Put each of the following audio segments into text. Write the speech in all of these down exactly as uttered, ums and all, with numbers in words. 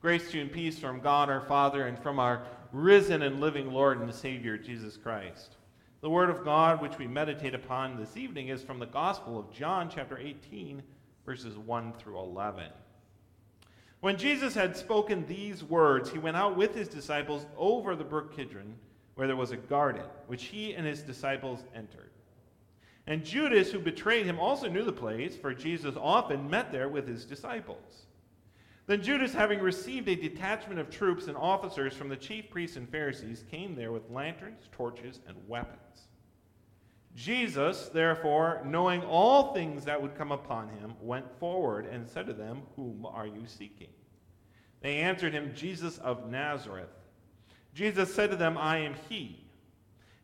Grace to you and peace from God our Father and from our risen and living Lord and Savior, Jesus Christ. The word of God which we meditate upon this evening is from the Gospel of John, chapter eighteen, verses one through eleven. When Jesus had spoken these words, he went out with his disciples over the brook Kidron, where there was a garden, which he and his disciples entered. And Judas, who betrayed him, also knew the place, for Jesus often met there with his disciples. Then Judas, having received a detachment of troops and officers from the chief priests and Pharisees, came there with lanterns, torches, and weapons. Jesus, therefore, knowing all things that would come upon him, went forward and said to them, "Whom are you seeking?" They answered him, "Jesus of Nazareth." Jesus said to them, "I am he."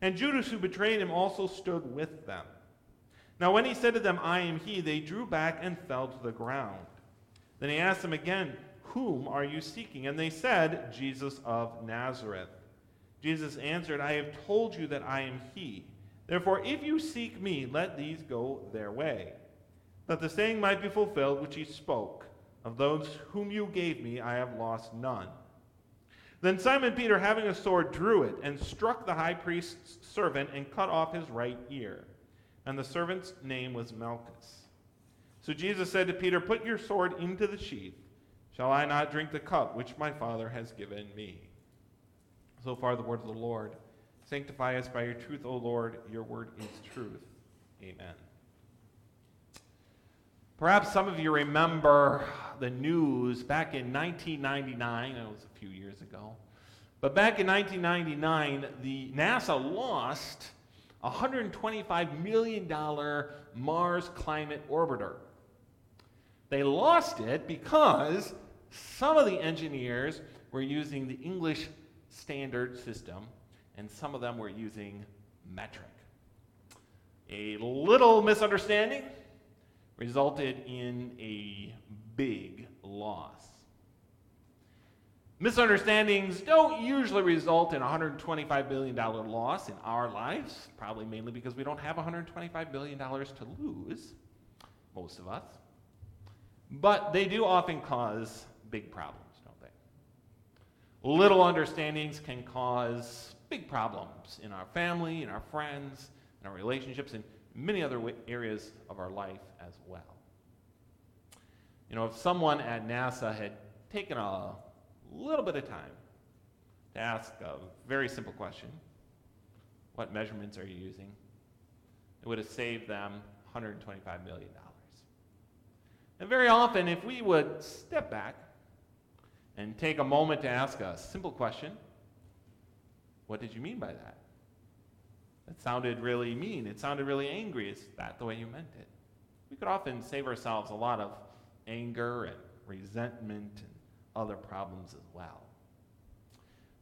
And Judas, who betrayed him, also stood with them. Now when he said to them, "I am he," they drew back and fell to the ground. Then he asked them again, "Whom are you seeking?" And they said, "Jesus of Nazareth." Jesus answered, "I have told you that I am he. Therefore, if you seek me, let these go their way, that the saying might be fulfilled which he spoke, 'Of those whom you gave me, I have lost none.'" Then Simon Peter, having a sword, drew it and struck the high priest's servant and cut off his right ear. And the servant's name was Malchus. So Jesus said to Peter, "Put your sword into the sheath. Shall I not drink the cup which my Father has given me?" So far the word of the Lord. Sanctify us by your truth, O Lord. Your word is truth. Amen. Perhaps some of you remember the news back in nineteen ninety-nine. That was a few years ago. But back in nineteen ninety-nine, the NASA lost a one hundred twenty-five million dollars Mars Climate Orbiter. They lost it because some of the engineers were using the English standard system, and some of them were using metric. A little misunderstanding resulted in a big loss. Misunderstandings don't usually result in a one hundred twenty-five billion dollars loss in our lives, probably mainly because we don't have one hundred twenty-five billion dollars to lose, most of us. But they do often cause big problems, don't they? Little understandings can cause big problems in our family, in our friends, in our relationships, and many other areas of our life as well. You know, if someone at NASA had taken a little bit of time to ask a very simple question, what measurements are you using? It would have saved them one hundred twenty-five million dollars. And very often, if we would step back and take a moment to ask a simple question, what did you mean by that? That sounded really mean. It sounded really angry. Is that the way you meant it? We could often save ourselves a lot of anger and resentment and other problems as well.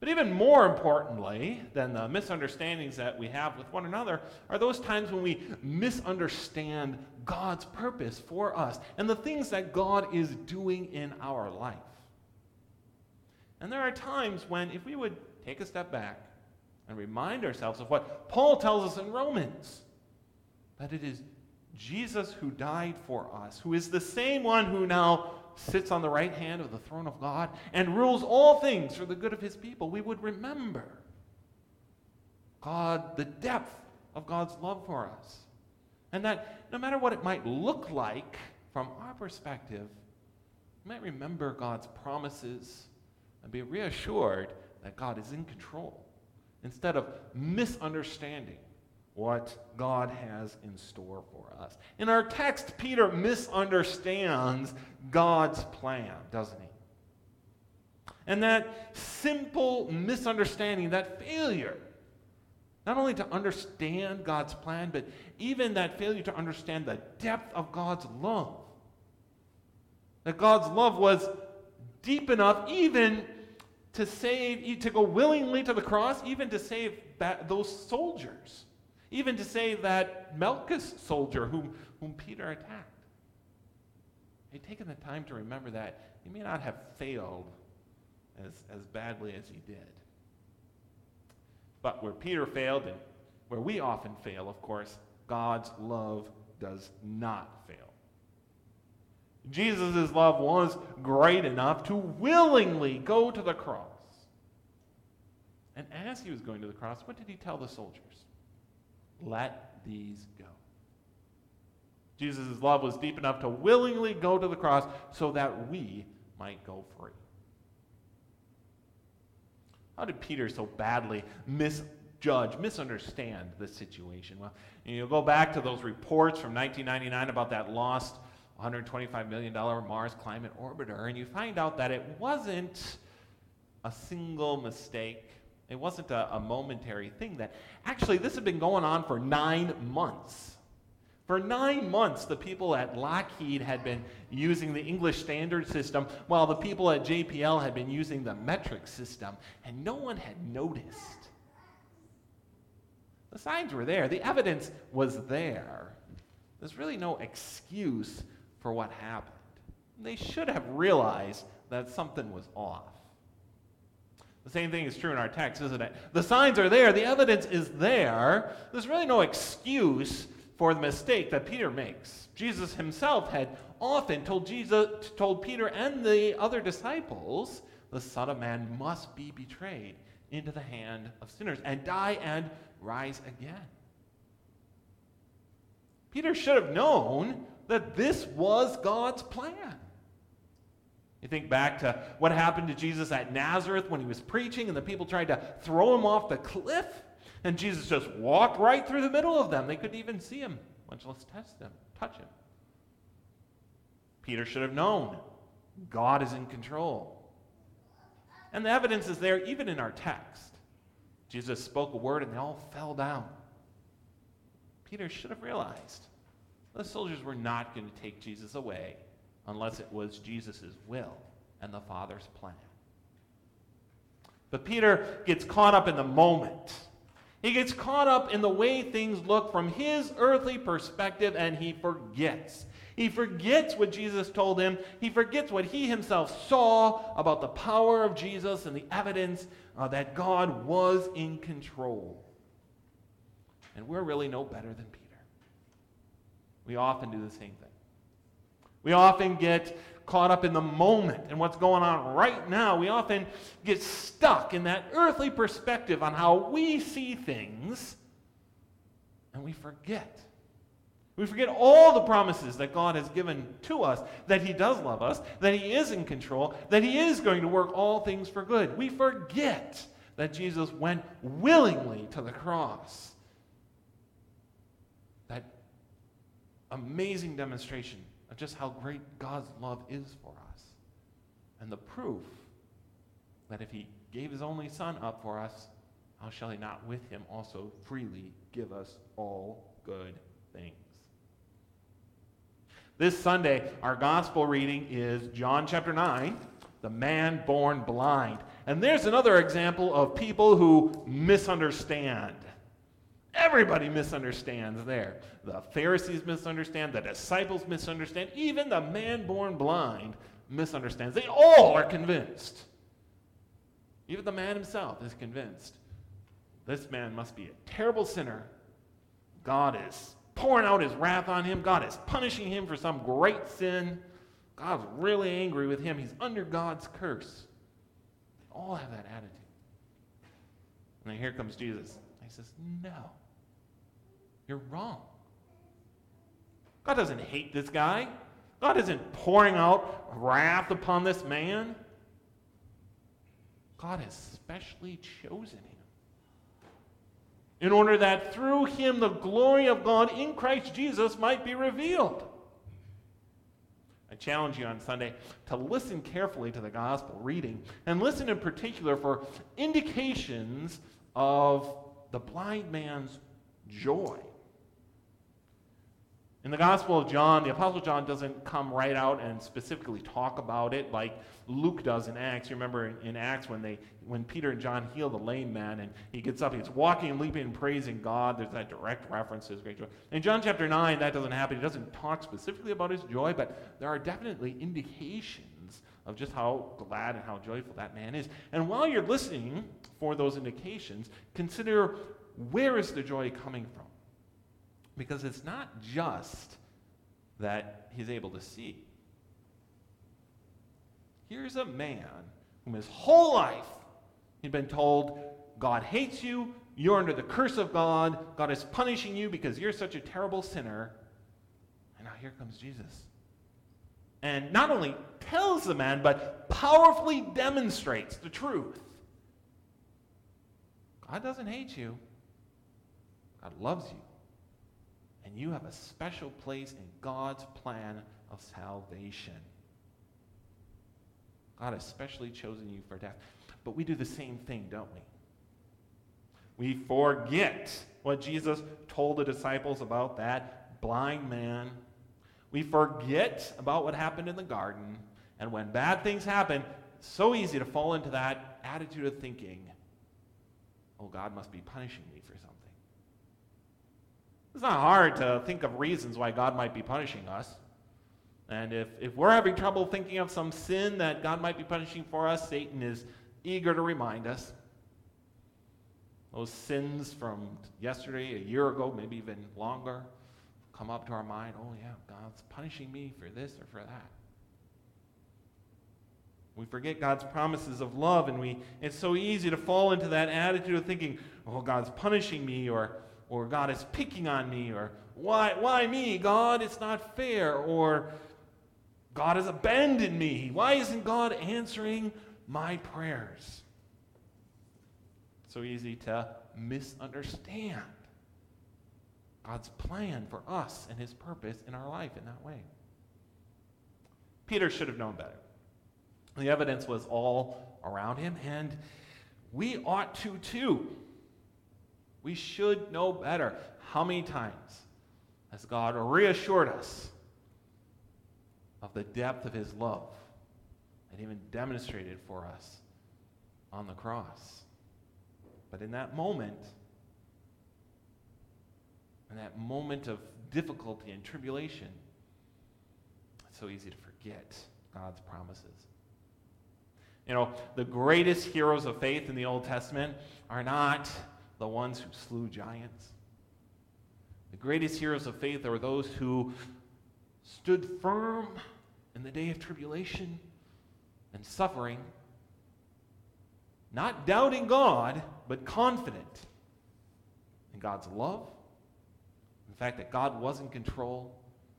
But even more importantly than the misunderstandings that we have with one another are those times when we misunderstand God's purpose for us and the things that God is doing in our life. And there are times when, if we would take a step back and remind ourselves of what Paul tells us in Romans, that it is Jesus who died for us, who is the same one who now sits on the right hand of the throne of God and rules all things for the good of his people, we would remember God, the depth of God's love for us. And that no matter what it might look like from our perspective, we might remember God's promises and be reassured that God is in control, instead of misunderstanding what God has in store for us. In our text, Peter misunderstands God's plan, doesn't he? And that simple misunderstanding, that failure, not only to understand God's plan, but even that failure to understand the depth of God's love, that God's love was deep enough even to save, to go willingly to the cross, even to save that, those soldiers, even to save that Malchus soldier whom, whom Peter attacked. Had he taken the time to remember that, he may not have failed as, as badly as he did. But where Peter failed, and where we often fail, of course, God's love does not fail. Jesus' love was great enough to willingly go to the cross. And as he was going to the cross, what did he tell the soldiers? Let these go. Jesus' love was deep enough to willingly go to the cross so that we might go free. How did Peter so badly misjudge, misunderstand the situation? Well, you'll go back to those reports from nineteen ninety-nine about that lost one hundred twenty-five million dollars Mars Climate Orbiter, and you find out that it wasn't a single mistake. It wasn't a, a momentary thing. That actually, this had been going on for nine months. For nine months, the people at Lockheed had been using the English Standard System, while the people at J P L had been using the metric system, and no one had noticed. The signs were there. The evidence was there. There's really no excuse for what happened. They should have realized that something was off. The same thing is true in our text, isn't it? The signs are there. The evidence is there. There's really no excuse for the mistake that Peter makes. Jesus himself had often told Jesus, told Peter and the other disciples, the Son of Man must be betrayed into the hand of sinners and die and rise again. Peter should have known that this was God's plan. You think back to what happened to Jesus at Nazareth when he was preaching and the people tried to throw him off the cliff, and Jesus just walked right through the middle of them. They couldn't even see him, much less test him, touch him. Peter should have known God is in control. And the evidence is there even in our text. Jesus spoke a word and they all fell down. Peter should have realized the soldiers were not going to take Jesus away unless it was Jesus' will and the Father's plan. But Peter gets caught up in the moment. He gets caught up in the way things look from his earthly perspective, and he forgets. He forgets what Jesus told him. He forgets what he himself saw about the power of Jesus and the evidence uh, that God was in control. And we're really no better than Peter. We often do the same thing. We often get caught up in the moment and what's going on right now. We often get stuck in that earthly perspective on how we see things, and we forget. We forget all the promises that God has given to us, that he does love us, that he is in control, that he is going to work all things for good. We forget that Jesus went willingly to the cross. That amazing demonstration of just how great God's love is for us, and the proof that if he gave his only son up for us, how shall he not with him also freely give us all good things? This Sunday, our gospel reading is John chapter nine, the man born blind. And there's another example of people who misunderstand. Everybody misunderstands there. The Pharisees misunderstand, the disciples misunderstand, even the man born blind misunderstands. They all are convinced. Even the man himself is convinced. This man must be a terrible sinner. God is pouring out his wrath on him. God is punishing him for some great sin. God's really angry with him. He's under God's curse. They all have that attitude. And then here comes Jesus. He says, no. You're wrong. God doesn't hate this guy. God isn't pouring out wrath upon this man. God has specially chosen him in order that through him the glory of God in Christ Jesus might be revealed. I challenge you on Sunday to listen carefully to the gospel reading, and listen in particular for indications of the blind man's joy. In the Gospel of John, the Apostle John doesn't come right out and specifically talk about it like Luke does in Acts. You remember in, in Acts when they, when Peter and John heal the lame man, and he gets up, he's walking and leaping and praising God. There's that direct reference to his great joy. In John chapter nine, that doesn't happen. He doesn't talk specifically about his joy, but there are definitely indications of just how glad and how joyful that man is. And while you're listening for those indications, consider, where is the joy coming from? Because it's not just that he's able to see. Here's a man whom his whole life he'd been told, God hates you, you're under the curse of God, God is punishing you because you're such a terrible sinner. And now here comes Jesus. And not only tells the man, but powerfully demonstrates the truth. God doesn't hate you. God loves you. And you have a special place in God's plan of salvation. God has specially chosen you for death. But we do the same thing, don't we? We forget what Jesus told the disciples about that blind man. We forget about what happened in the garden. And when bad things happen, it's so easy to fall into that attitude of thinking, oh, God must be punishing me for something. It's not hard to think of reasons why God might be punishing us. And if, if we're having trouble thinking of some sin that God might be punishing for us, Satan is eager to remind us. Those sins from yesterday, a year ago, maybe even longer, come up to our mind. Oh yeah, God's punishing me for this or for that. We forget God's promises of love, and we it's so easy to fall into that attitude of thinking, oh, God's punishing me, or or God is picking on me, or why why me, God, it's not fair, or God has abandoned me. Why isn't God answering my prayers? So easy to misunderstand God's plan for us and his purpose in our life in that way. Peter should have known better. The evidence was all around him, and we ought to too. We should know better. How many times has God reassured us of the depth of his love? And even demonstrated for us on the cross. But in that moment, in that moment of difficulty and tribulation, it's so easy to forget God's promises. You know, the greatest heroes of faith in the Old Testament are not the ones who slew giants. The greatest heroes of faith are those who stood firm in the day of tribulation and suffering, not doubting God, but confident in God's love, the fact that God was in control,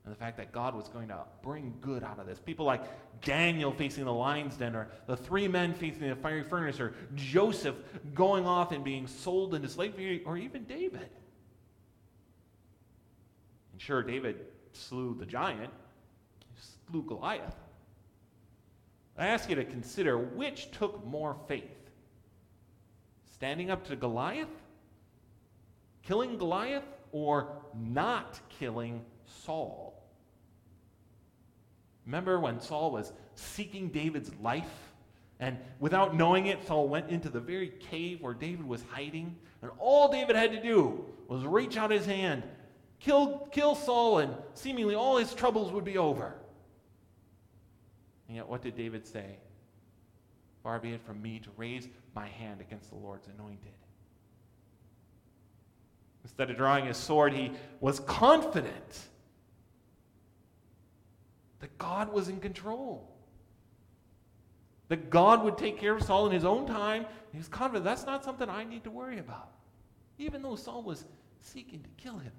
and the fact that God was going to bring good out of this. People like Daniel facing the lion's den, or the three men facing the fiery furnace, or Joseph going off and being sold into slavery, or even David. And sure, David slew the giant, he slew Goliath. I ask you to consider which took more faith. Standing up to Goliath? Killing Goliath or not killing Saul? Remember when Saul was seeking David's life? And without knowing it, Saul went into the very cave where David was hiding. And all David had to do was reach out his hand, kill, kill Saul, and seemingly all his troubles would be over. And yet what did David say? Far be it from me to raise my hand against the Lord's anointed. Instead of drawing his sword, he was confident that God was in control. That God would take care of Saul in his own time. He was confident, that's not something I need to worry about. Even though Saul was seeking to kill him.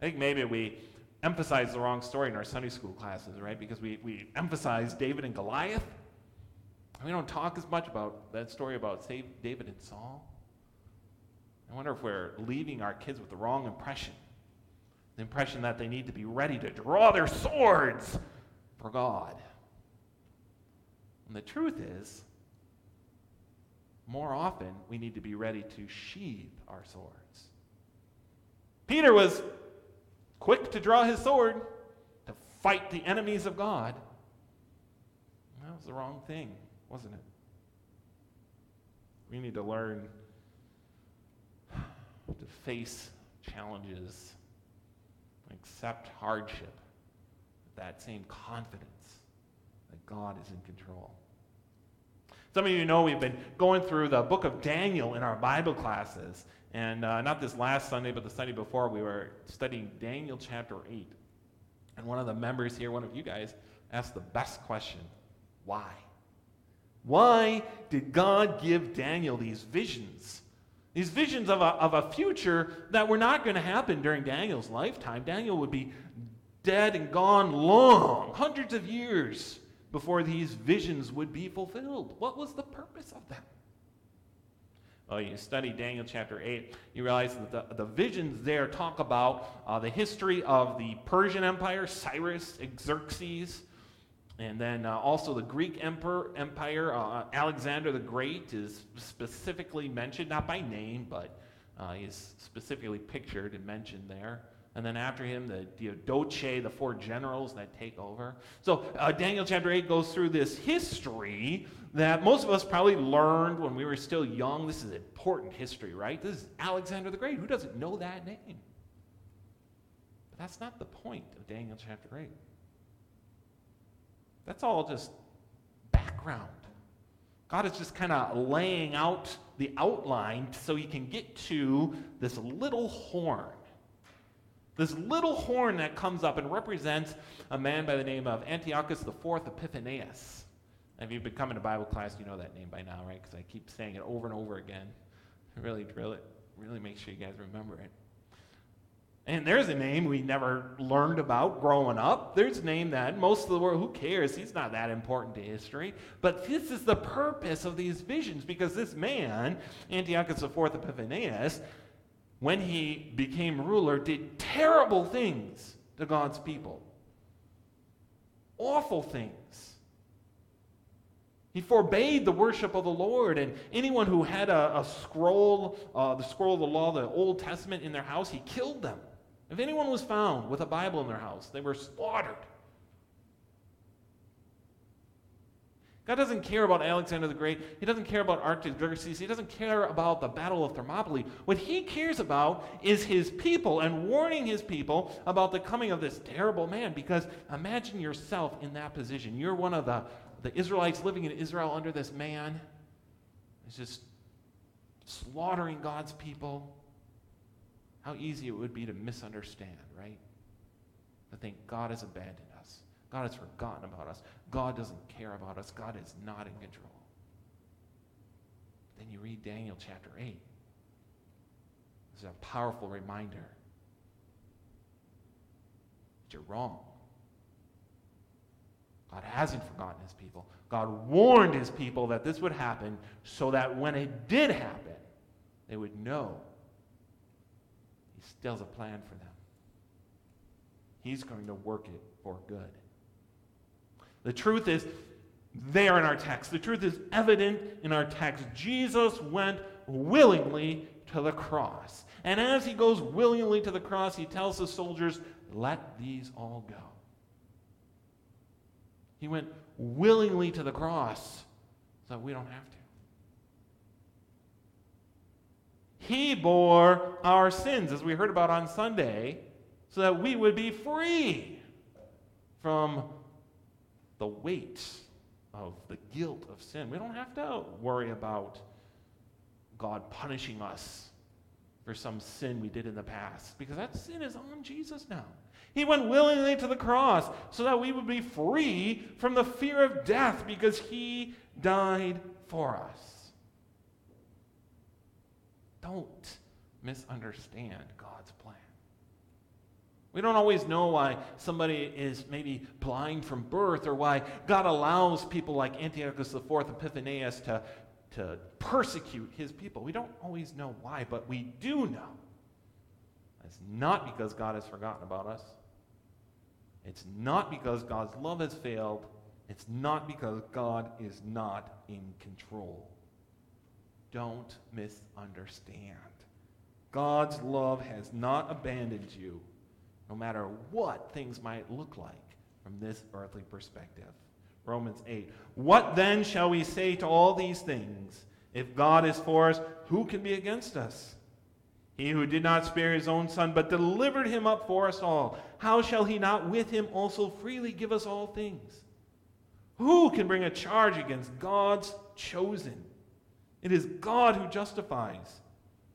I think maybe we emphasize the wrong story in our Sunday school classes, right? Because we, we emphasize David and Goliath. We don't talk as much about that story about save David and Saul. I wonder if we're leaving our kids with the wrong impression. The impression that they need to be ready to draw their swords for God. And the truth is, more often we need to be ready to sheathe our swords. Peter was quick to draw his sword to fight the enemies of God. That was the wrong thing, wasn't it? We need to learn to face challenges, accept hardship, with that same confidence that God is in control. Some of you know we've been going through the book of Daniel in our Bible classes. And uh, not this last Sunday, but the Sunday before, we were studying Daniel chapter eight. And one of the members here, one of you guys, ask the best question: why? Why did God give Daniel these visions? These visions of a, of a future that were not going to happen during Daniel's lifetime. Daniel would be dead and gone long, hundreds of years before these visions would be fulfilled. What was the purpose of them? Well, you study Daniel chapter eight, you realize that the, the visions there talk about uh, the history of the Persian Empire, Cyrus, Xerxes, and then uh, also the Greek emperor, Empire, uh, Alexander the Great is specifically mentioned, not by name, but uh, he's specifically pictured and mentioned there. And then after him, the Diadoche, the four generals that take over. So uh, Daniel chapter eight goes through this history that most of us probably learned when we were still young. This is important history, right? This is Alexander the Great. Who doesn't know that name? But that's not the point of Daniel chapter eight. That's all just background. God is just kind of laying out the outline so he can get to this little horn. This little horn that comes up and represents a man by the name of Antiochus the fourth Epiphanes. And if you've been coming to Bible class, you know that name by now, right? Because I keep saying it over and over again. Really drill it. Really make sure you guys remember it. And there's a name we never learned about growing up. There's a name that most of the world, who cares? He's not that important to history. But this is the purpose of these visions, because this man, Antiochus the fourth Epiphanes, when he became ruler, did terrible things to God's people. Awful things. He forbade the worship of the Lord, and anyone who had a, a scroll, uh, the scroll of the law, the Old Testament in their house, he killed them. If anyone was found with a Bible in their house, they were slaughtered. God doesn't care about Alexander the Great. He doesn't care about Artaxerxes. He doesn't care about the Battle of Thermopylae. What he cares about is his people and warning his people about the coming of this terrible man. Because imagine yourself in that position. You're one of the, the Israelites living in Israel under this man. He's just slaughtering God's people. How easy it would be to misunderstand, right? To think God has abandoned us. God has forgotten about us. God doesn't care about us. God is not in control. Then you read Daniel chapter eight. This is a powerful reminder that you're wrong. God hasn't forgotten his people. God warned his people that this would happen so that when it did happen, they would know he still has a plan for them. He's going to work it for good. The truth is there in our text. The truth is evident in our text. Jesus went willingly to the cross. And as he goes willingly to the cross, he tells the soldiers, let these all go. He went willingly to the cross so that we don't have to. He bore our sins, as we heard about on Sunday, so that we would be free from the weight of the guilt of sin. We don't have to worry about God punishing us for some sin we did in the past, because that sin is on Jesus now. He went willingly to the cross so that we would be free from the fear of death, because he died for us. Don't misunderstand God's plan. We don't always know why somebody is maybe blind from birth, or why God allows people like Antiochus the fourth Epiphanes to, to persecute his people. We don't always know why, but we do know. It's not because God has forgotten about us. It's not because God's love has failed. It's not because God is not in control. Don't misunderstand. God's love has not abandoned you, no matter what things might look like from this earthly perspective. Romans eight. What then shall we say to all these things? If God is for us, who can be against us? He who did not spare his own son, but delivered him up for us all, how shall he not with him also freely give us all things? Who can bring a charge against God's chosen? It is God who justifies.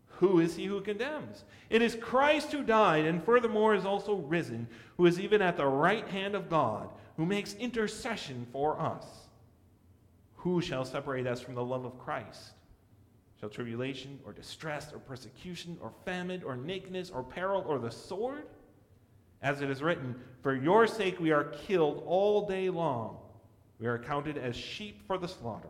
Who is he who condemns? It is Christ who died, and furthermore is also risen, who is even at the right hand of God, who makes intercession for us. Who shall separate us from the love of Christ? Shall tribulation, or distress, or persecution, or famine, or nakedness, or peril, or the sword? As it is written, for your sake we are killed all day long. We are counted as sheep for the slaughter.